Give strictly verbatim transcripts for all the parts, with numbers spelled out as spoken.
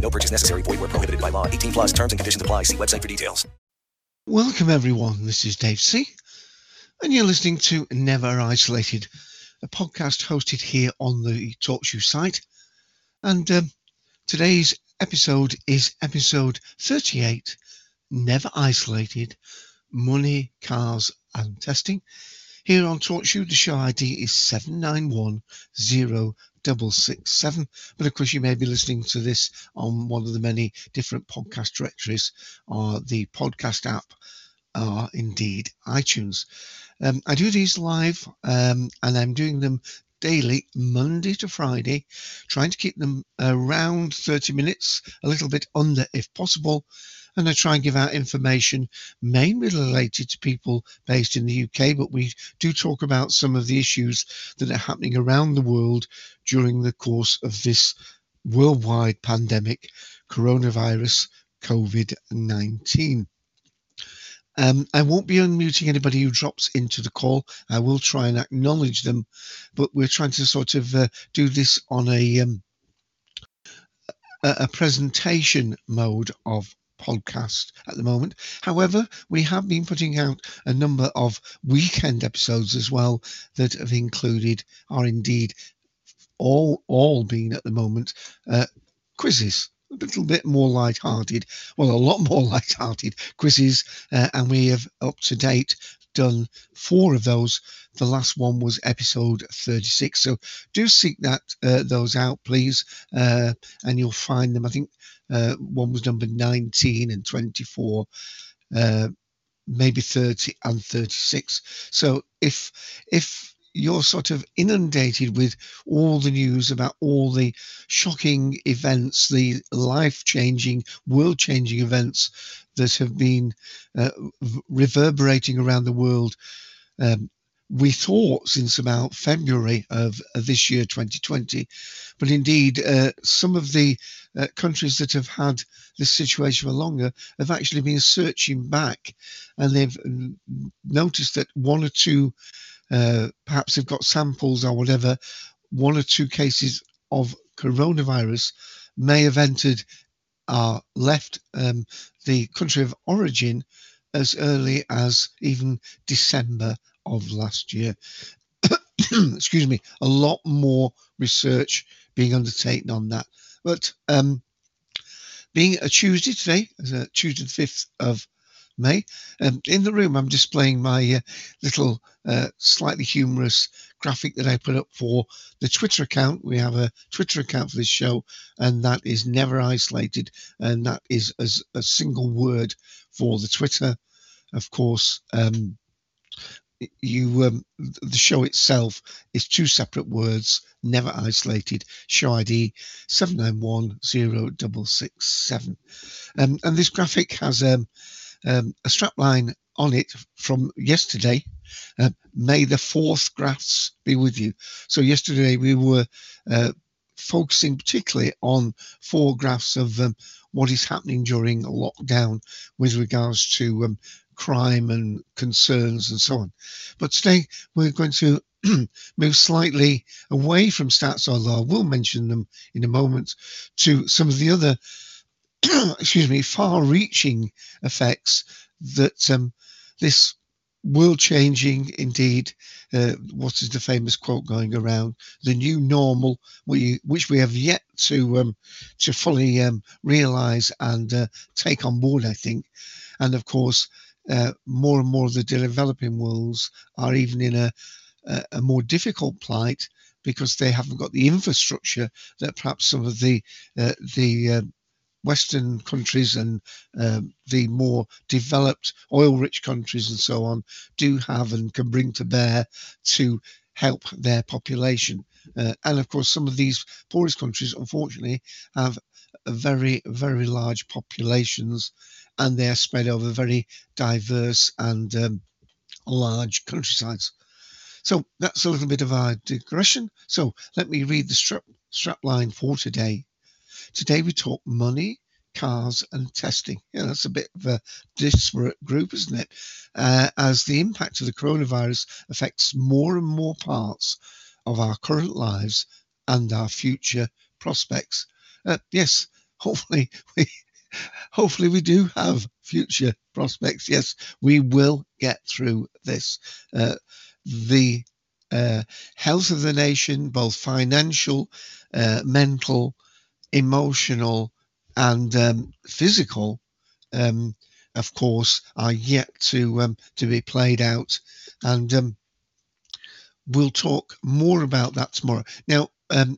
No purchase necessary. Void where prohibited by law. eighteen plus terms and conditions apply. See website for details. Welcome, everyone. This is Dave C. And you're listening to Never Isolated, a podcast hosted here on the TalkShoe site. And um, today's episode is episode thirty-eight, Never Isolated, Money, Cars and Testing. Here on TalkShoe, the show I D is seven nine one zero double six seven, but of course you may be listening to this on one of the many different podcast directories or the podcast app or indeed iTunes. Um, I do these live um, and I'm doing them daily, Monday to Friday, trying to keep them around thirty minutes, a little bit under if possible. And I try and give out information mainly related to people based in the U K, but we do talk about some of the issues that are happening around the world during the course of this worldwide pandemic, coronavirus, COVID nineteen. Um, I won't be unmuting anybody who drops into the call. I will try and acknowledge them, but we're trying to sort of uh, do this on a, um, a presentation mode of podcast at the moment. However, we have been putting out a number of weekend episodes as well that have included, are indeed all all being at the moment, uh, quizzes, a little bit more light-hearted, well, a lot more light-hearted quizzes, uh, and we have up to date done four of those. The last one was episode thirty-six, so do seek that uh, those out, please, uh, and you'll find them. I think uh, one was number nineteen and twenty-four, uh, maybe thirty and thirty-six. So if if you're sort of inundated with all the news about all the shocking events, the life-changing, world-changing events that have been uh, reverberating around the world. Um, we thought since about February of, of this year, twenty twenty, but indeed uh, some of the uh, countries that have had this situation for longer have actually been searching back, and they've noticed that one or two Uh, perhaps they've got samples or whatever, one or two cases of coronavirus may have entered or left um, the country of origin as early as even December of last year. Excuse me, a lot more research being undertaken on that. But um, being a Tuesday today, uh, Tuesday the fifth of May. Um, in the room, I'm displaying my uh, little uh, slightly humorous graphic that I put up for the Twitter account. We have a Twitter account for this show, and that is Never Isolated, and that is as a single word for the Twitter. Of course, um, you um, the show itself is two separate words, Never Isolated, show I D seven nine one zero double six seven. Um, and this graphic has Um, Um, a strapline on it from yesterday, uh, May the fourth, graphs be with you. So yesterday we were uh, focusing particularly on four graphs of um, what is happening during lockdown with regards to um, crime and concerns and so on. But today we're going to move slightly away from stats, although I will mention them in a moment, to some of the other excuse me, far-reaching effects that um, this world-changing, indeed, uh, what is the famous quote going around, the new normal, we, which we have yet to um, to fully um, realise and uh, take on board, I think. And, of course, uh, more and more of the developing worlds are even in a, a more difficult plight because they haven't got the infrastructure that perhaps some of the uh, the uh, Western countries and um, the more developed oil-rich countries and so on do have and can bring to bear to help their population. Uh, and of course, some of these poorest countries, unfortunately, have very, very large populations, and they are spread over very diverse and um, large countrysides. So that's a little bit of our digression. So let me read the strap, strap line for today. Today we talk money, cars and testing. Yeah, that's a bit of a disparate group, isn't it? Uh, as the impact of the coronavirus affects more and more parts of our current lives and our future prospects. Uh, yes, hopefully we, hopefully we do have future prospects. Yes, we will get through this. Uh, the uh, health of the nation, both financial, uh, mental, emotional, and um, physical, um, of course, are yet to um, to be played out. And um, we'll talk more about that tomorrow. Now, um,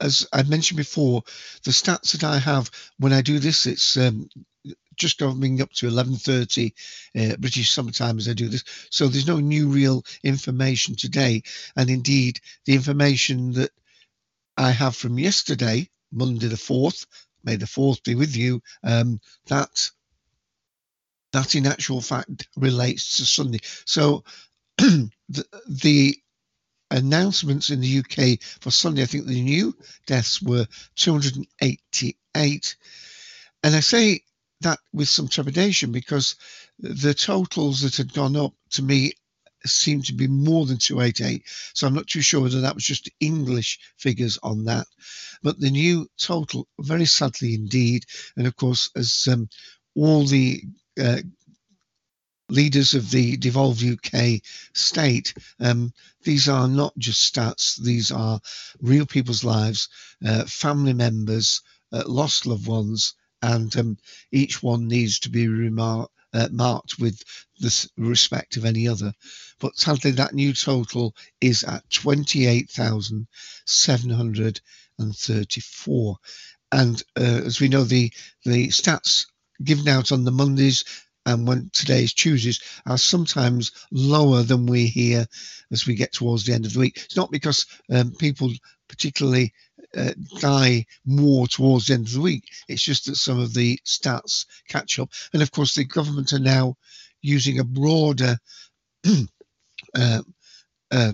as I mentioned before, the stats that I have when I do this, it's um, just coming up to eleven thirty uh, British Summer Time as I do this. So there's no new real information today. And indeed, the information that I have from yesterday, Monday the fourth, may the fourth be with you, um, that that in actual fact relates to Sunday. So the, the announcements in the U K for Sunday, I think the new deaths were two hundred eighty-eight. And I say that with some trepidation because the totals that had gone up to me seem to be more than two eighty-eight. So I'm not too sure whether that was just English figures on that. But the new total, very sadly indeed. And of course, as um, all the uh, leaders of the devolved U K state, um, these are not just stats. These are real people's lives, uh, family members, uh, lost loved ones, and um, each one needs to be remarked. Uh, marked with the respect of any other. But sadly, that new total is at twenty-eight thousand seven hundred thirty-four. And uh, as we know, the, the stats given out on the Mondays and when today's Tuesdays are sometimes lower than we hear as we get towards the end of the week. It's not because um, people particularly Uh, die more towards the end of the week. It's just that some of the stats catch up. And of course, the government are now using a broader uh, uh,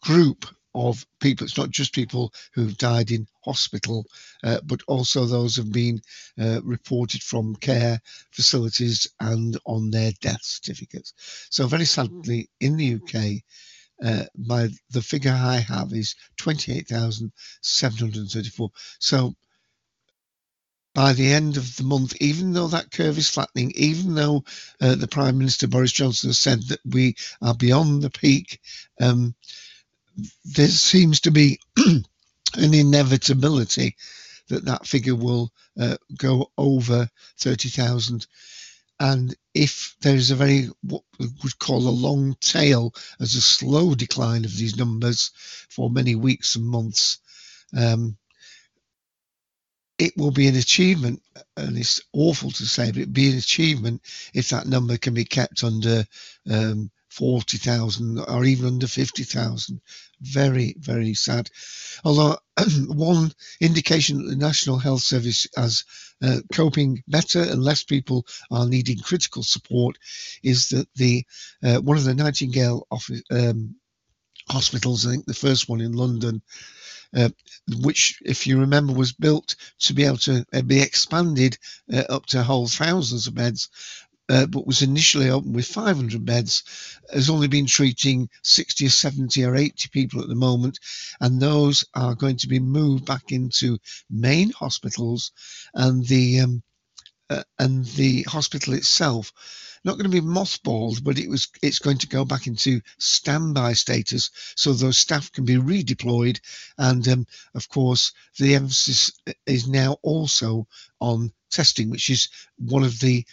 group of people. It's not just people who've died in hospital, uh, but also those who've been uh, reported from care facilities and on their death certificates. So very sadly, in the U K, Uh, my the figure I have is twenty-eight thousand seven hundred thirty-four. So by the end of the month, even though that curve is flattening, even though uh, the Prime Minister Boris Johnson has said that we are beyond the peak, um, there seems to be an inevitability that that figure will uh, go over thirty thousand. And if there is a very, what we would call a long tail as a slow decline of these numbers for many weeks and months, um, it will be an achievement, and it's awful to say, but it'd be an achievement if that number can be kept under um, forty thousand or even under fifty thousand. Very, very sad. Although one indication that the National Health Service is uh, coping better and less people are needing critical support is that the uh, one of the Nightingale office, um, hospitals, I think the first one in London, uh, which, if you remember, was built to be able to uh, be expanded uh, up to whole thousands of beds, Uh, but was initially open with five hundred beds, has only been treating sixty or seventy or eighty people at the moment, and those are going to be moved back into main hospitals, and the um, uh, and the hospital itself, not going to be mothballed, but it was it's going to go back into standby status, so those staff can be redeployed, and um, of course the emphasis is now also on testing, which is one of the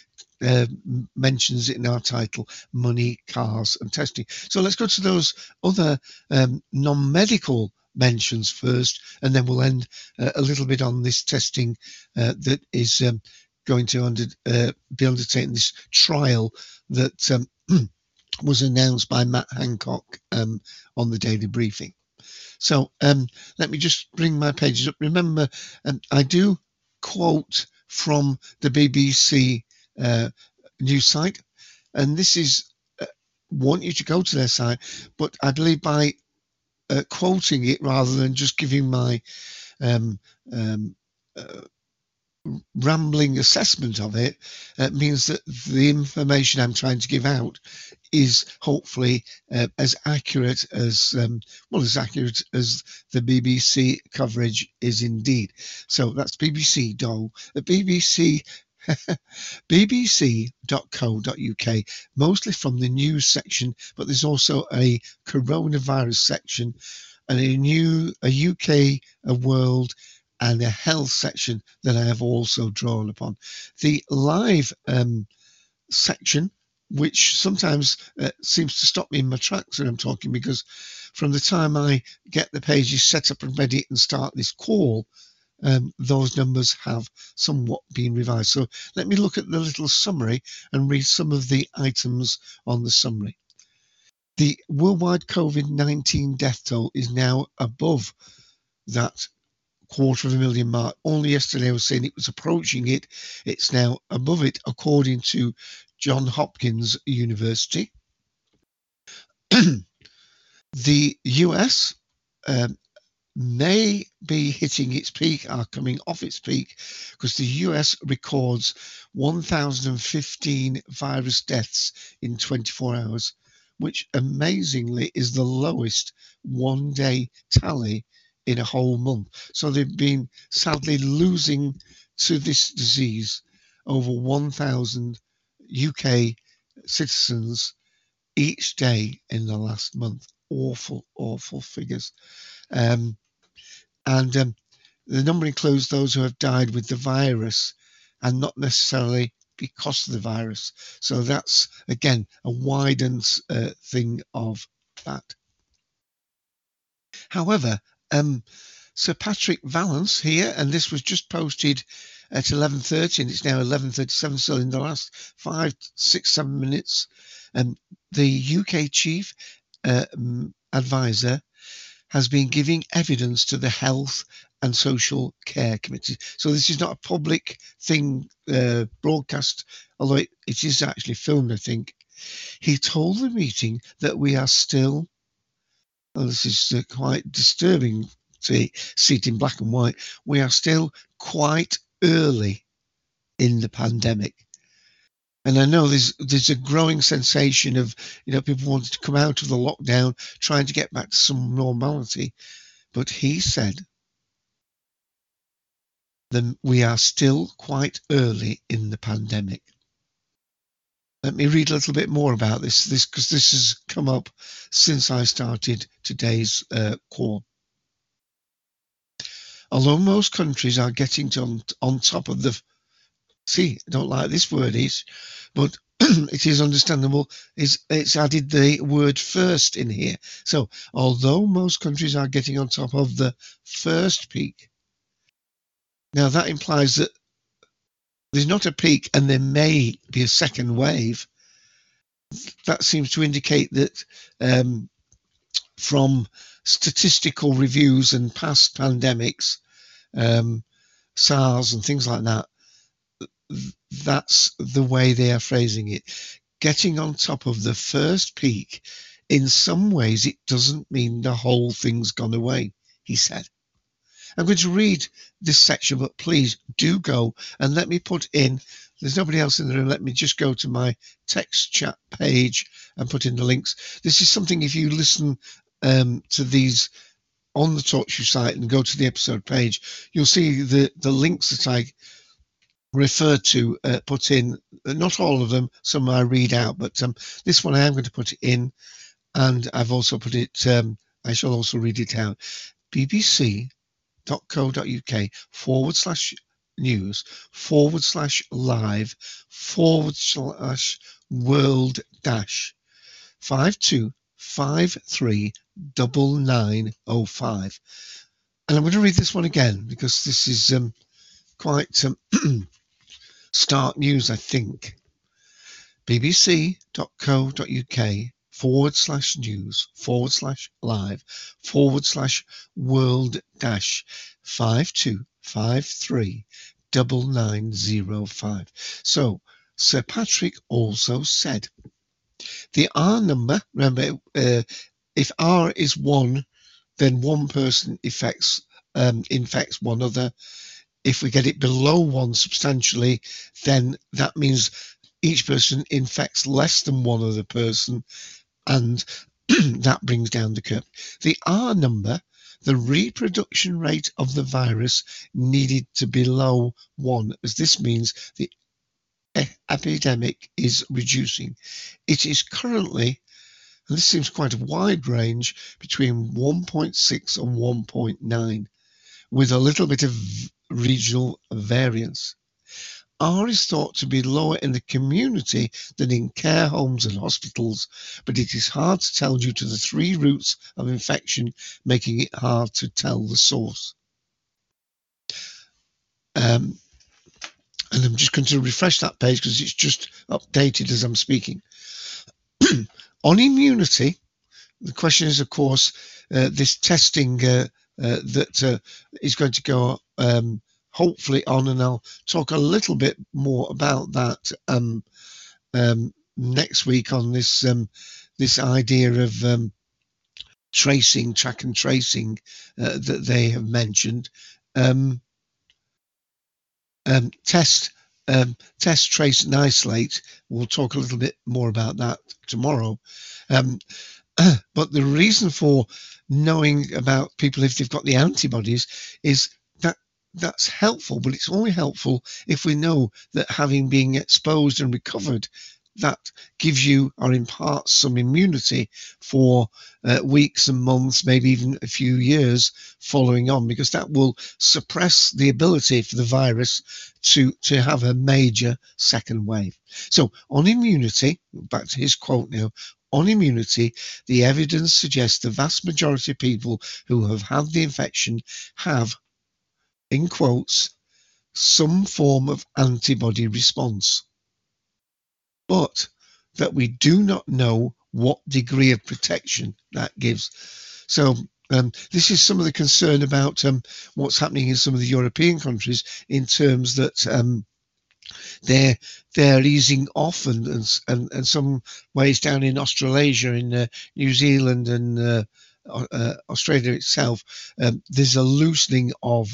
Uh, mentions in our title, money, cars and testing. So let's go to those other um, non-medical mentions first, and then we'll end uh, a little bit on this testing uh, that is um, going to under, uh, be undertaken, this trial that um, was announced by Matt Hancock um, on the Daily Briefing. So um, let me just bring my pages up. Remember, um, I do quote from the B B C uh, news site, and this is uh, want you to go to their site, but I believe by uh, quoting it rather than just giving my um, um, uh, rambling assessment of it, uh, means that the information I'm trying to give out is hopefully uh, as accurate as um, well as accurate as the B B C coverage is indeed. So that's B B C dot B B C B B C dot co dot U K, mostly from the news section, but there's also a coronavirus section and a new a U K, a world, and a health section that I have also drawn upon. The live um, section, which sometimes uh, seems to stop me in my tracks when I'm talking, because from the time I get the pages set up and ready and start this call, um, those numbers have somewhat been revised. So let me look at the little summary and read some of the items on the summary. The worldwide COVID nineteen death toll is now above that quarter of a million mark. Only yesterday I was saying it was approaching it. It's now above it, according to Johns Hopkins University. The U S um, may be hitting its peak, are coming off its peak, because the U S records one thousand fifteen virus deaths in twenty-four hours, which amazingly is the lowest one-day tally in a whole month. So they've been sadly losing to this disease over one thousand U K citizens each day in the last month. Awful, awful figures. Um, and um, the number includes those who have died with the virus and not necessarily because of the virus. So that's, again, a widened uh, thing of that. However, Um, Sir Patrick Vallance here, and this was just posted at eleven thirty, and it's now eleven thirty-seven, so in the last five, six, seven minutes, um, the U K chief uh, advisor has been giving evidence to the Health and Social Care Committee. So this is not a public thing uh, broadcast, although it, it is actually filmed, I think. He told the meeting that we are still... Well, this is uh, quite disturbing to see it in black and white. We are still quite early in the pandemic. And I know there's there's a growing sensation of, you know, people wanting to come out of the lockdown, trying to get back to some normality. But he said that we are still quite early in the pandemic. Let me read a little bit more about this, this because this has come up since I started today's uh, call. Although most countries are getting to on, on top of the... See, I don't like this word, is, but it is understandable. It's, it's added the word first in here. So, although most countries are getting on top of the first peak, now that implies that there's not a peak and there may be a second wave. That seems to indicate that um, from statistical reviews and past pandemics, um, SARS and things like that, that's the way they are phrasing it. Getting on top of the first peak, in some ways, it doesn't mean the whole thing's gone away, he said. I'm going to read this section, but please do go and let me put in, there's nobody else in the room, let me just go to my text chat page and put in the links. This is something, if you listen um, to these on the TalkShoe site and go to the episode page, you'll see the, the links that I refer to uh, put in, not all of them, some I read out, but um, this one I am going to put it in, and I've also put it, um, I shall also read it out, B B C dot co dot U K forward slash news forward slash live forward slash world dash five two five three double nine oh five. And I'm going to read this one again because this is um, quite um, stark news, I think. B B C dot co dot U K forward slash news, forward slash live, forward slash world dash five two five three double nine zero five. So Sir Patrick also said the R number, remember, uh, if R is one, then one person affects, um, infects one other. If we get it below one substantially, then that means each person infects less than one other person, and that brings down the curve. The R number, the reproduction rate of the virus, needed to be below one, as this means the epidemic is reducing. It is currently, and this seems quite a wide range, between one point six and one point nine, with a little bit of regional variance. R is thought to be lower in the community than in care homes and hospitals, but it is hard to tell due to the three routes of infection, making it hard to tell the source. Um, and I'm just going to refresh that page because it's just updated as I'm speaking. On immunity, the question is, of course, uh, this testing uh, uh, that uh, is going to go um, hopefully on, and I'll talk a little bit more about that um, um, next week on this um, this idea of um, tracing, track and tracing uh, that they have mentioned. Um, um, test, um, test, trace and isolate. We'll talk a little bit more about that tomorrow. Um, but the reason for knowing about people if they've got the antibodies is that's helpful, but it's only helpful if we know that having been exposed and recovered, that gives you or imparts some immunity for uh, weeks and months, maybe even a few years following on, because that will suppress the ability for the virus to, to have a major second wave. So on immunity, back to his quote now, on immunity, the evidence suggests the vast majority of people who have had the infection have, in quotes, some form of antibody response, but that we do not know what degree of protection that gives. So um, this is some of the concern about um, what's happening in some of the European countries in terms that um, they're, they're easing off, and, and, and some ways down in Australasia, in uh, New Zealand and uh, Uh, Australia itself, um, there's a loosening of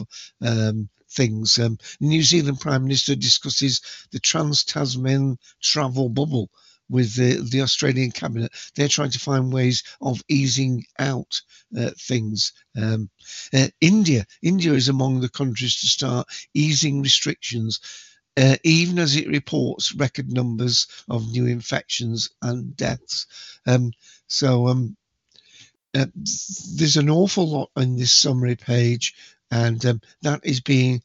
um, things. Um, the New Zealand Prime Minister discusses the trans-Tasman travel bubble with the, the Australian Cabinet. They're trying to find ways of easing out uh, things. Um, uh, India. India is among the countries to start easing restrictions, Uh, even as it reports record numbers of new infections and deaths. Um, so... Um, Uh, there's an awful lot on this summary page, and um, that is being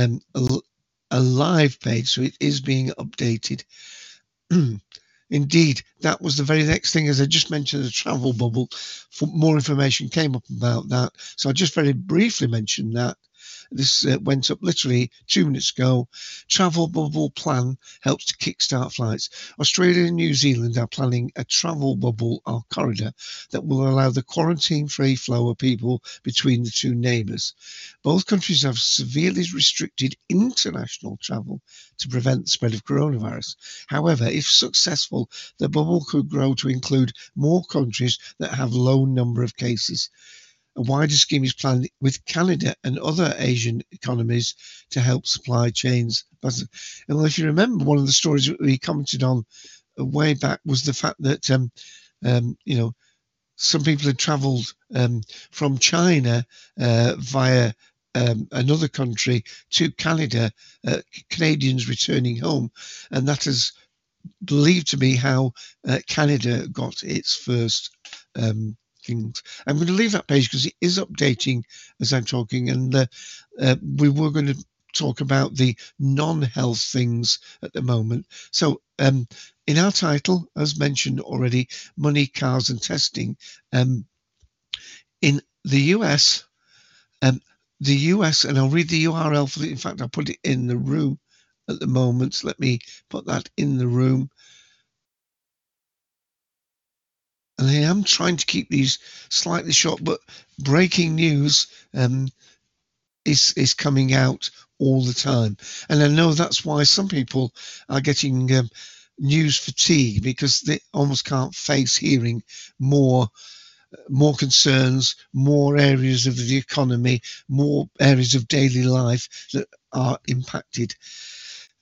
um, a, a live page, so it is being updated. Indeed, that was the very next thing, as I just mentioned, the travel bubble. For more information came up about that, so I just very briefly mentioned that. This uh, went up literally two minutes ago. Travel bubble plan helps to kickstart flights. Australia and New Zealand are planning a travel bubble or corridor that will allow the quarantine-free flow of people between the two neighbours. Both countries have severely restricted international travel to prevent the spread of coronavirus. However, if successful, the bubble could grow to include more countries that have low number of cases. A wider scheme is planned with Canada and other Asian economies to help supply chains. And well, if you remember, one of the stories we commented on way back was the fact that, um, um, you know, some people had travelled um, from China uh, via um, another country to Canada, uh, Canadians returning home, and that is believed to be how uh, Canada got its first um things. I'm going to leave that page because it is updating as I'm talking, and uh, uh, we were going to talk about the non-health things at the moment. So um, in our title, as mentioned already, money, cars and testing. Um, in the U S, um, the U S, and I'll read the U R L for it. In fact, I'll put it in the room at the moment. So let me put that in the room. And I am trying to keep these slightly short, but breaking news um, is, is coming out all the time. And I know that's why some people are getting um, news fatigue, because they almost can't face hearing more more concerns, more areas of the economy, more areas of daily life that are impacted.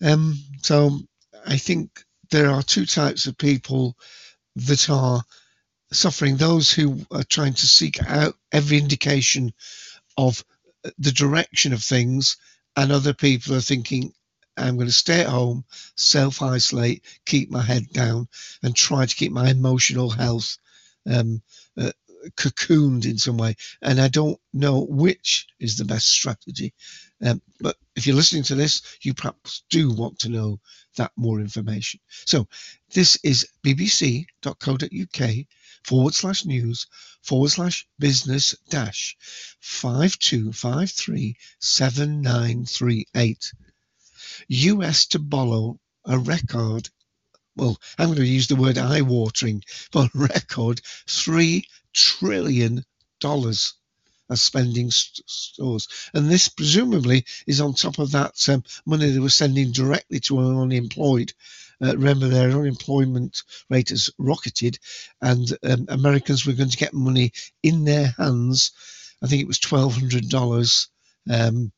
Um, so I think there are two types of people that are suffering: those who are trying to seek out every indication of the direction of things, and other people are thinking, I'm going to stay at home, self-isolate, keep my head down, and try to keep my emotional health um, uh, cocooned in some way. And I don't know which is the best strategy. Um, but if you're listening to this, you perhaps do want to know that more information. So this is bbc.co.uk forward slash news forward slash business dash five two five three seven nine three eight. U S to borrow a record, well, I'm going to use the word eye-watering, but record three trillion dollars are spending stores. And this presumably is on top of that um, money they were sending directly to unemployed. Uh, remember, their unemployment rate has rocketed, and um, Americans were going to get money in their hands. I think it was twelve hundred dollars. Um,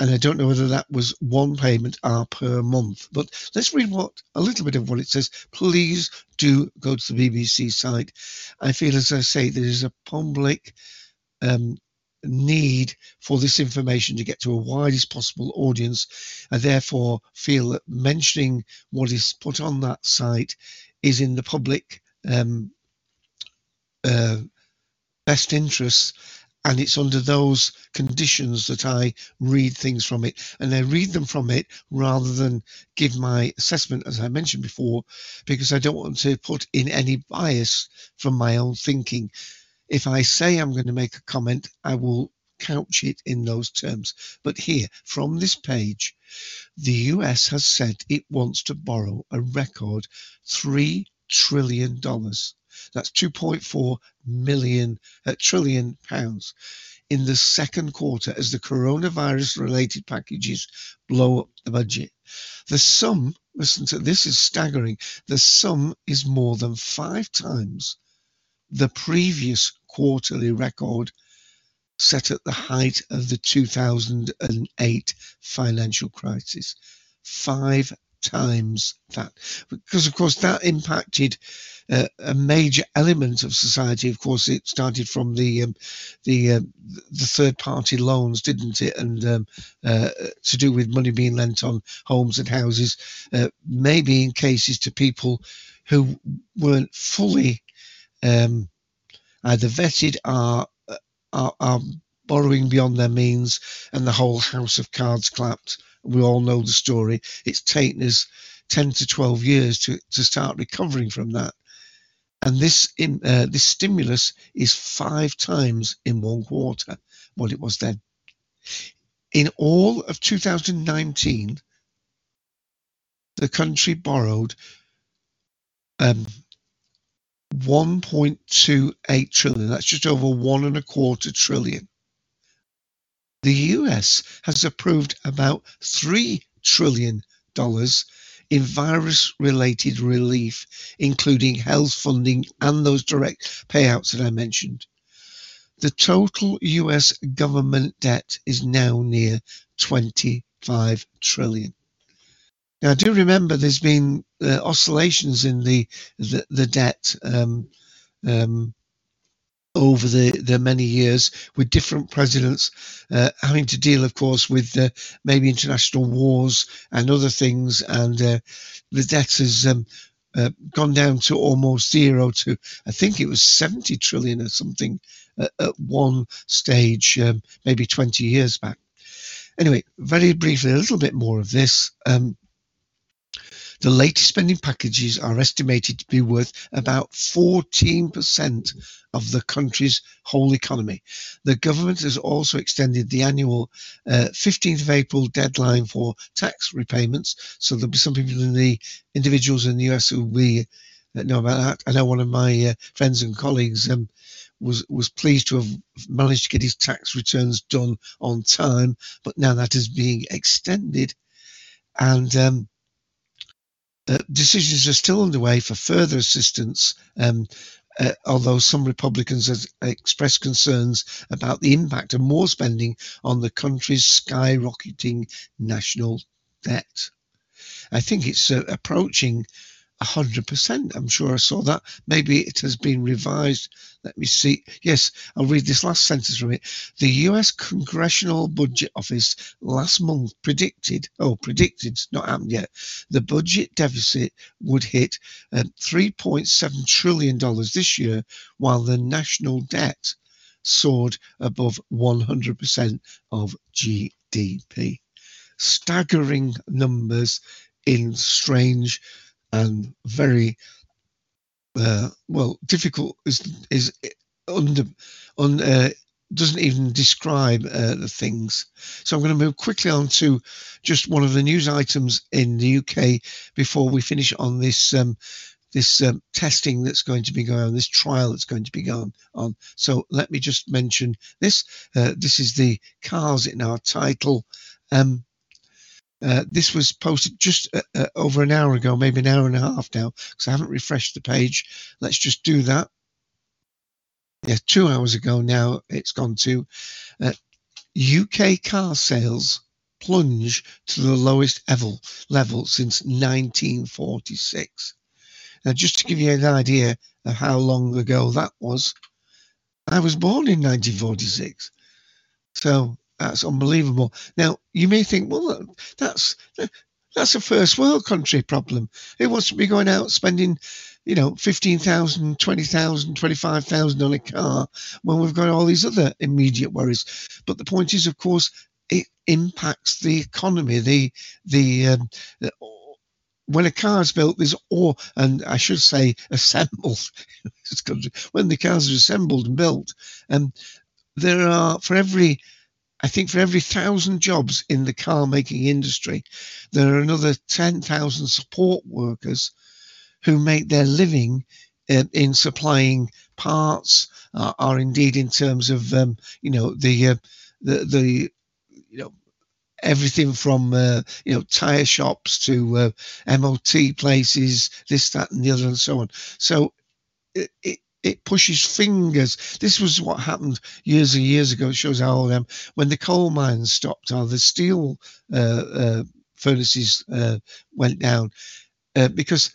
and I don't know whether that was one payment or per month. But let's read what a little bit of what it says. Please do go to the B B C site. I feel, as I say, there is a public um, need for this information to get to a widest possible audience. I therefore feel that mentioning what is put on that site is in the public um, uh, best interests. And it's under those conditions that I read things from it. And I read them from it rather than give my assessment, as I mentioned before, because I don't want to put in any bias from my own thinking. If I say I'm going to make a comment, I will couch it in those terms. But here, from this page, the U S has said it wants to borrow a record three trillion dollars. That's two point four million uh, trillion pounds in the second quarter as the coronavirus related packages blow up the budget. The sum, listen to this, is staggering. The sum is more than five times the previous quarterly record set at the height of the two thousand eight financial crisis. Five times that, because of course that impacted uh, a major element of society. Of course, it started from the um, the uh, the third party loans, didn't it? And um, uh, to do with money being lent on homes and houses, uh, maybe in cases to people who weren't fully um, either vetted or are, are borrowing beyond their means, and the whole house of cards clapped. We all know the story. It's taken us ten to twelve years to, to start recovering from that. And this in, uh, this stimulus is five times in one quarter what it was then. In all of two thousand nineteen, the country borrowed um, one point two eight trillion. That's just over one and a quarter trillion. The U S has approved about three trillion dollars in virus-related relief, including health funding and those direct payouts that I mentioned. The total U S government debt is now near twenty-five trillion dollars. Now, I do remember there's been uh, oscillations in the, the, the debt um, um over the, the many years, with different presidents uh, having to deal, of course, with uh, maybe international wars and other things, and uh, the debt has um, uh, gone down to almost zero, to I think it was seventy trillion or something uh, at one stage, um, maybe twenty years back. Anyway, very briefly, a little bit more of this. Um, the latest spending packages are estimated to be worth about fourteen percent of the country's whole economy. The government has also extended the annual uh, fifteenth of April deadline for tax repayments. So there'll be some people in the individuals in the U S who we know about that. I know one of my uh, friends and colleagues um, was was pleased to have managed to get his tax returns done on time, but now that is being extended, and um, uh, decisions are still underway for further assistance, um, uh, although some Republicans have expressed concerns about the impact of more spending on the country's skyrocketing national debt. I think it's uh, approaching one hundred percent. I'm sure I saw that. Maybe it has been revised. Let me see. Yes, I'll read this last sentence from it. The U S Congressional Budget Office last month predicted, oh, predicted, it's not happened yet, the budget deficit would hit um, three point seven trillion dollars this year, while the national debt soared above one hundred percent of G D P. Staggering numbers in strange and very uh, well difficult is is under on uh, doesn't even describe uh, the things. So I'm going to move quickly on to just one of the news items in the U K before we finish on this um, this um, testing that's going to be going on, this trial that's going to be going on. So let me just mention this. Uh, this is the cars in our title. Um, Uh, this was posted just uh, uh, over an hour ago, maybe an hour and a half now, because I haven't refreshed the page. Let's just do that. Yeah, two hours ago now it's gone to. Uh, U K car sales plunge to the lowest ever level since nineteen forty-six. Now, just to give you an idea of how long ago that was, I was born in nineteen forty-six. So that's unbelievable. Now, you may think, well, that's that's a first world country problem. Who wants to be going out spending, you know, fifteen thousand, twenty thousand, twenty-five thousand on a car when we've got all these other immediate worries? But the point is, of course, it impacts the economy. The the, um, the when a car is built, there's or and I should say assembled. This country, when the cars are assembled and built, um, there are for every I think for every thousand jobs in the car making industry, there are another ten thousand support workers who make their living uh, in supplying parts, uh, or indeed in terms of um, you know the uh, the the you know everything from uh, you know tyre shops to uh, M O T places, this, that, and the other, and so on. So it. it It pushes fingers. This was what happened years and years ago. It shows how old I am. When the coal mines stopped, or the steel uh, uh, furnaces uh, went down, uh, because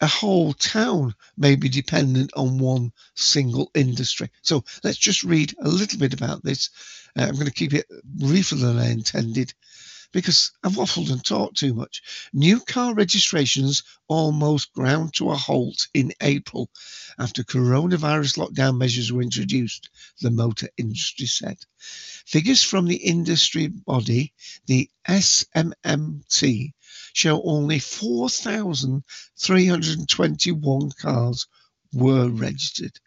a whole town may be dependent on one single industry. So let's just read a little bit about this. Uh, I'm going to keep it briefer than I intended, because I've waffled and talked too much. New car registrations almost ground to a halt in April after coronavirus lockdown measures were introduced, the motor industry said. Figures from the industry body, the S M M T, show only four thousand three hundred twenty-one cars were registered.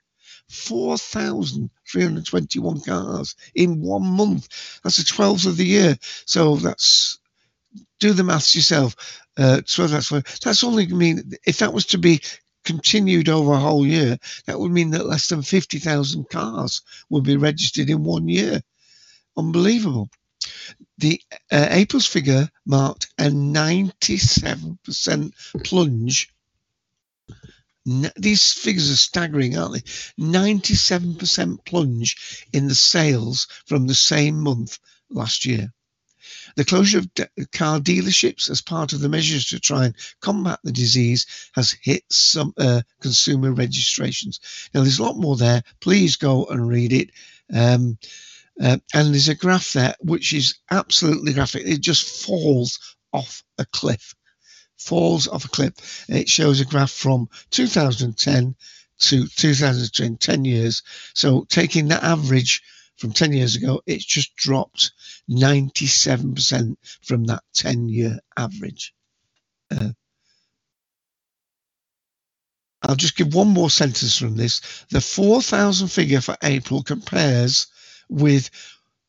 four thousand three hundred twenty-one cars in one month. That's the twelfth of the year. So that's, do the maths yourself. Uh, so that's that's only mean, if that was to be continued over a whole year, that would mean that less than fifty thousand cars would be registered in one year. Unbelievable. The uh, April's figure marked a ninety-seven percent plunge. These figures are staggering, aren't they? ninety-seven percent plunge in the sales from the same month last year. The closure of de- car dealerships as part of the measures to try and combat the disease has hit some uh, consumer registrations. Now, there's a lot more there. Please go and read it. Um, uh, and there's a graph there, which is absolutely graphic. It just falls off a cliff. falls off a cliff. It shows a graph from two thousand ten to two thousand twenty, ten years. So taking that average from ten years ago, it's just dropped ninety-seven percent from that ten-year average. Uh, I'll just give one more sentence from this. The four thousand figure for April compares with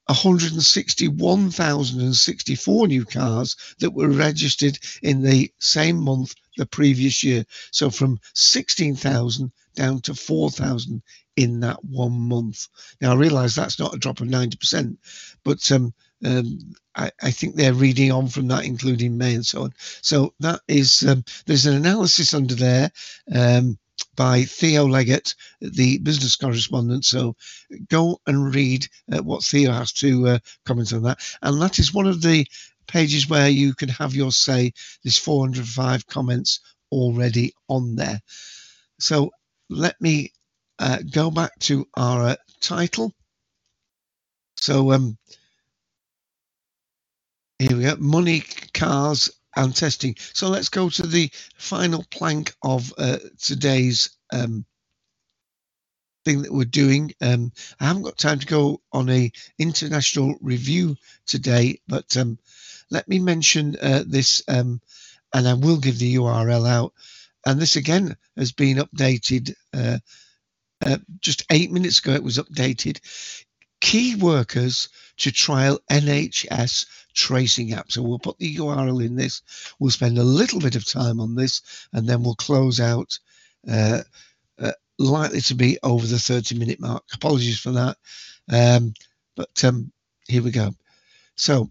one hundred sixty-one thousand sixty-four new cars that were registered in the same month the previous year. So from sixteen thousand down to four thousand in that one month. Now, I realise that's not a drop of ninety percent, but um, um, I, I think they're reading on from that, including May and so on. So that is, um, there's an analysis under there um, by Theo Leggett, the business correspondent. So go and read uh, what Theo has to uh, comment on that. And that is one of the pages where you can have your say. There's four hundred five comments already on there. So let me uh, go back to our uh, title. So um, here we go, money, cars and testing. So let's go to the final plank of uh, today's um, thing that we're doing. Um, I haven't got time to go on a international review today, but um, let me mention uh, this, um, and I will give the U R L out. And this, again, has been updated. Uh, uh, just eight minutes ago, it was updated. Key workers to trial N H S tracing app. So we'll put the U R L in this. We'll spend a little bit of time on this, and then we'll close out, uh, uh, likely to be over the thirty-minute mark. Apologies for that. Um, but um, here we go. So,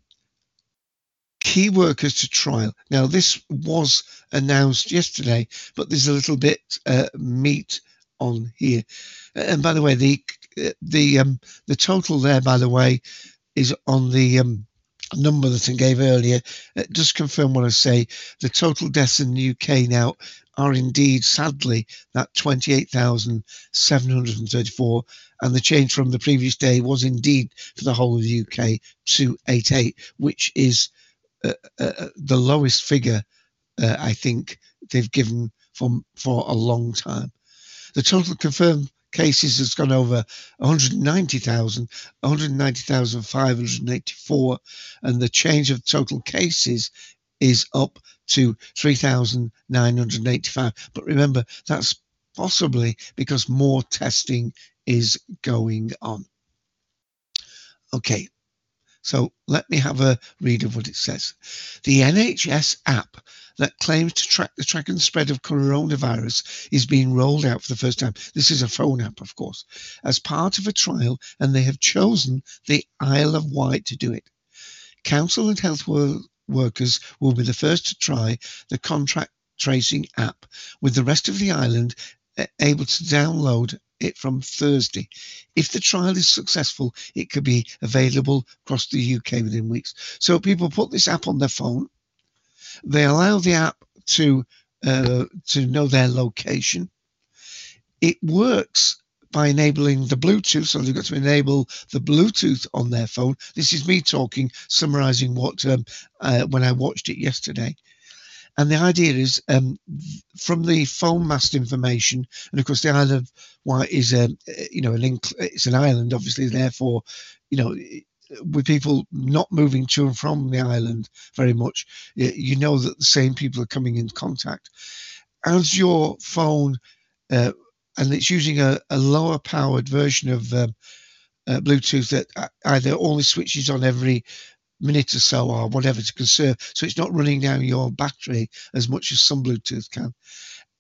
key workers to trial. Now, this was announced yesterday, but there's a little bit uh, meat on here. And by the way, the the um, the total there, by the way, is on the um, number that I gave earlier. Uh, just confirm what I say. The total deaths in the U K now are indeed, sadly, that twenty-eight thousand seven hundred thirty-four, and the change from the previous day was indeed for the whole of the U K to two eighty-eight, which is Uh, uh, the lowest figure uh, I think they've given for, for a long time. The total confirmed cases has gone over one hundred ninety thousand, one hundred ninety thousand five hundred eighty-four, and the change of total cases is up to three thousand nine hundred eighty-five. But remember, that's possibly because more testing is going on. Okay. So let me have a read of what it says. The N H S app that claims to track the track and spread of coronavirus is being rolled out for the first time. This is a phone app, of course, as part of a trial, and they have chosen the Isle of Wight to do it. Council and health wo- workers will be the first to try the contract tracing app, with the rest of the island able to download it from Thursday. If the trial is successful, it could be available across the U K within weeks. So people put this app on their phone. They allow the app to uh, to know their location. It works by enabling the Bluetooth, so they've got to enable the Bluetooth on their phone. This is me talking, summarising what um, uh, when I watched it yesterday. And the idea is um, from the phone mast information, and of course the Isle of Wight is a, you know, an inc- it's an island, obviously, therefore, you know, with people not moving to and from the island very much, you know that the same people are coming in contact. As your phone, uh, and it's using a, a lower powered version of um, uh, Bluetooth that either only switches on every minute or so or whatever to conserve, so it's not running down your battery as much as some Bluetooth can,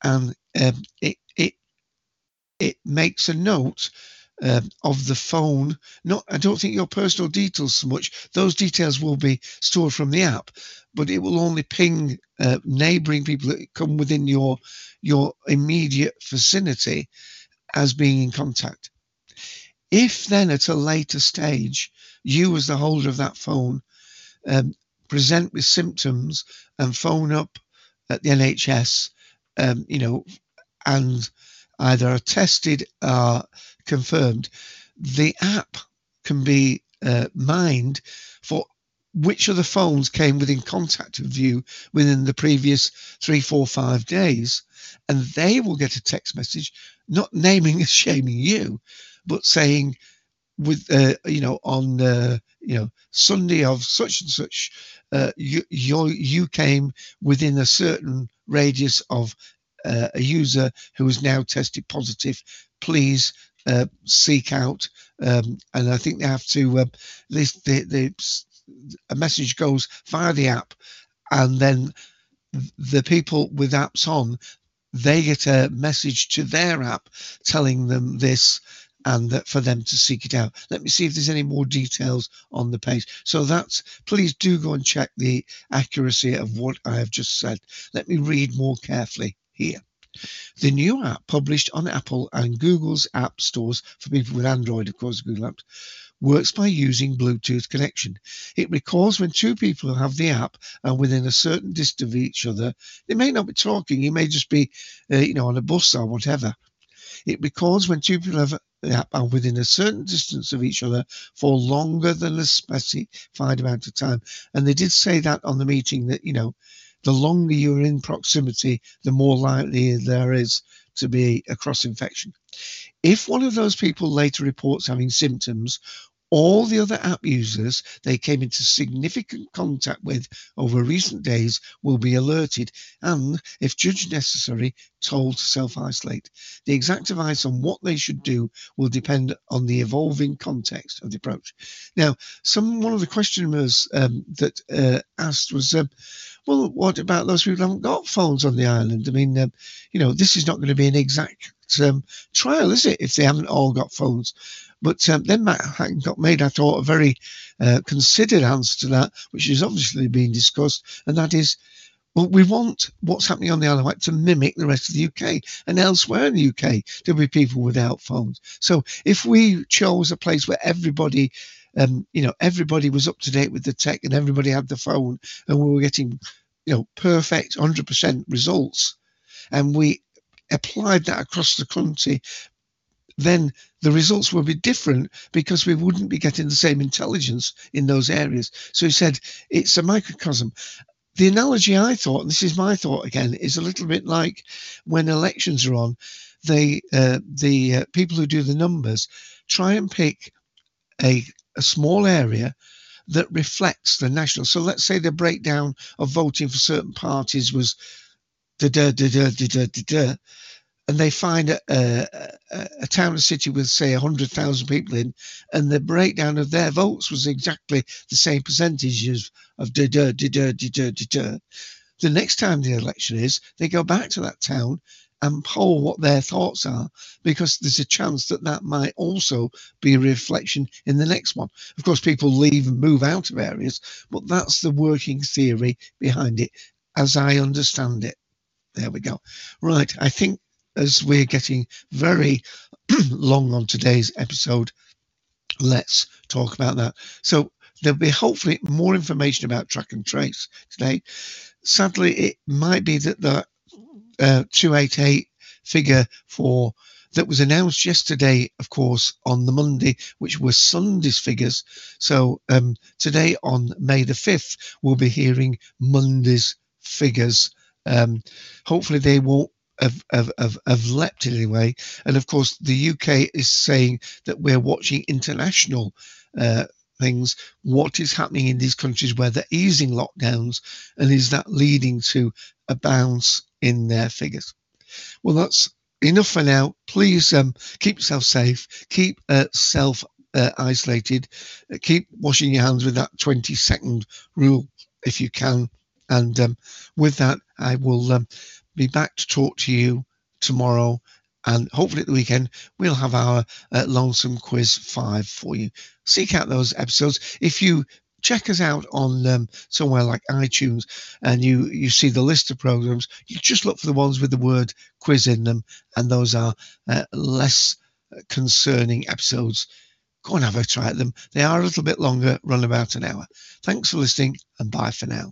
and um, it it it makes a note um, of the phone. Not, I don't think your personal details so much; those details will be stored from the app, but it will only ping uh, neighbouring people that come within your your immediate vicinity as being in contact. If then at a later stage you, as the holder of that phone, Um, present with symptoms and phone up at the N H S, um, you know, and either are tested or confirmed, the app can be uh, mined for which of the phones came within contact with you within the previous three, four, five days, and they will get a text message, not naming and shaming you, but saying, with uh, you know, on uh, you know, Sunday of such and such, uh, you you you came within a certain radius of uh, a user who is now tested positive. Please uh, seek out, um, and I think they have to. Uh, this the the a message goes via the app, and then the people with apps on, they get a message to their app telling them this, and that for them to seek it out. Let me see if there's any more details on the page. So that's, please do go and check the accuracy of what I have just said. Let me read more carefully here. The new app published on Apple and Google's app stores for people with Android, of course, Google Apps, works by using Bluetooth connection. It recalls when two people have the app and within a certain distance of each other. They may not be talking. It may just be, uh, you know, on a bus or whatever. It records when two people have the app and within a certain distance of each other for longer than a specified amount of time. And they did say that on the meeting that, you know, the longer you're in proximity, the more likely there is to be a cross-infection. If one of those people later reports having symptoms, all the other app users they came into significant contact with over recent days will be alerted and, if judged necessary, told to self-isolate. The exact advice on what they should do will depend on the evolving context of the approach. Now, some one of the questioners um, that uh, asked was, um, well, what about those people who haven't got phones on the island? I mean, um, you know, this is not going to be an exact um, trial, is it, if they haven't all got phones? But um, then Matt Hancock made, I thought, a very uh, considered answer to that, which is obviously being discussed, and that is, well, we want what's happening on the Isle of Wight to mimic the rest of the U K, and elsewhere in the U K, there'll be people without phones. So if we chose a place where everybody, um, you know, everybody was up to date with the tech and everybody had the phone, and we were getting, you know, perfect one hundred percent results, and we applied that across the country, then the results will be different because we wouldn't be getting the same intelligence in those areas. So he said, it's a microcosm. The analogy I thought, and this is my thought again, is a little bit like when elections are on, they, uh, the uh, people who do the numbers try and pick a, a small area that reflects the national. So let's say the breakdown of voting for certain parties was da-da-da-da-da-da-da-da. And they find a, a, a town or city with, say, one hundred thousand people in, and the breakdown of their votes was exactly the same percentages of da-da, da-da, da-da, da-da. The next time the election is, they go back to that town and poll what their thoughts are, because there's a chance that that might also be a reflection in the next one. Of course, people leave and move out of areas, but that's the working theory behind it, as I understand it. There we go. Right, I think, as we're getting very long on today's episode, let's talk about that. So there'll be hopefully more information about track and trace today. Sadly, it might be that the uh, two eighty-eight figure for that was announced yesterday, of course, on the Monday, which were Sunday's figures. So um, today on May the fifth, we'll be hearing Monday's figures. Um, hopefully they won't Have, have, have, have leapt anyway, and of course the U K is saying that we're watching international uh, things, what is happening in these countries where they're easing lockdowns, and is that leading to a bounce in their figures? Well, that's enough for now. Please um, keep yourself safe, keep uh, self uh, isolated, uh, keep washing your hands with that twenty second rule if you can, and um, with that I will um, be back to talk to you tomorrow, and hopefully at the weekend we'll have our uh, Lonesome Quiz five for you. Seek out those episodes. If you check us out on um, somewhere like iTunes and you, you see the list of programs, you just look for the ones with the word quiz in them, and those are uh, less concerning episodes. Go and have a try at them. They are a little bit longer, run about an hour. Thanks for listening, and bye for now.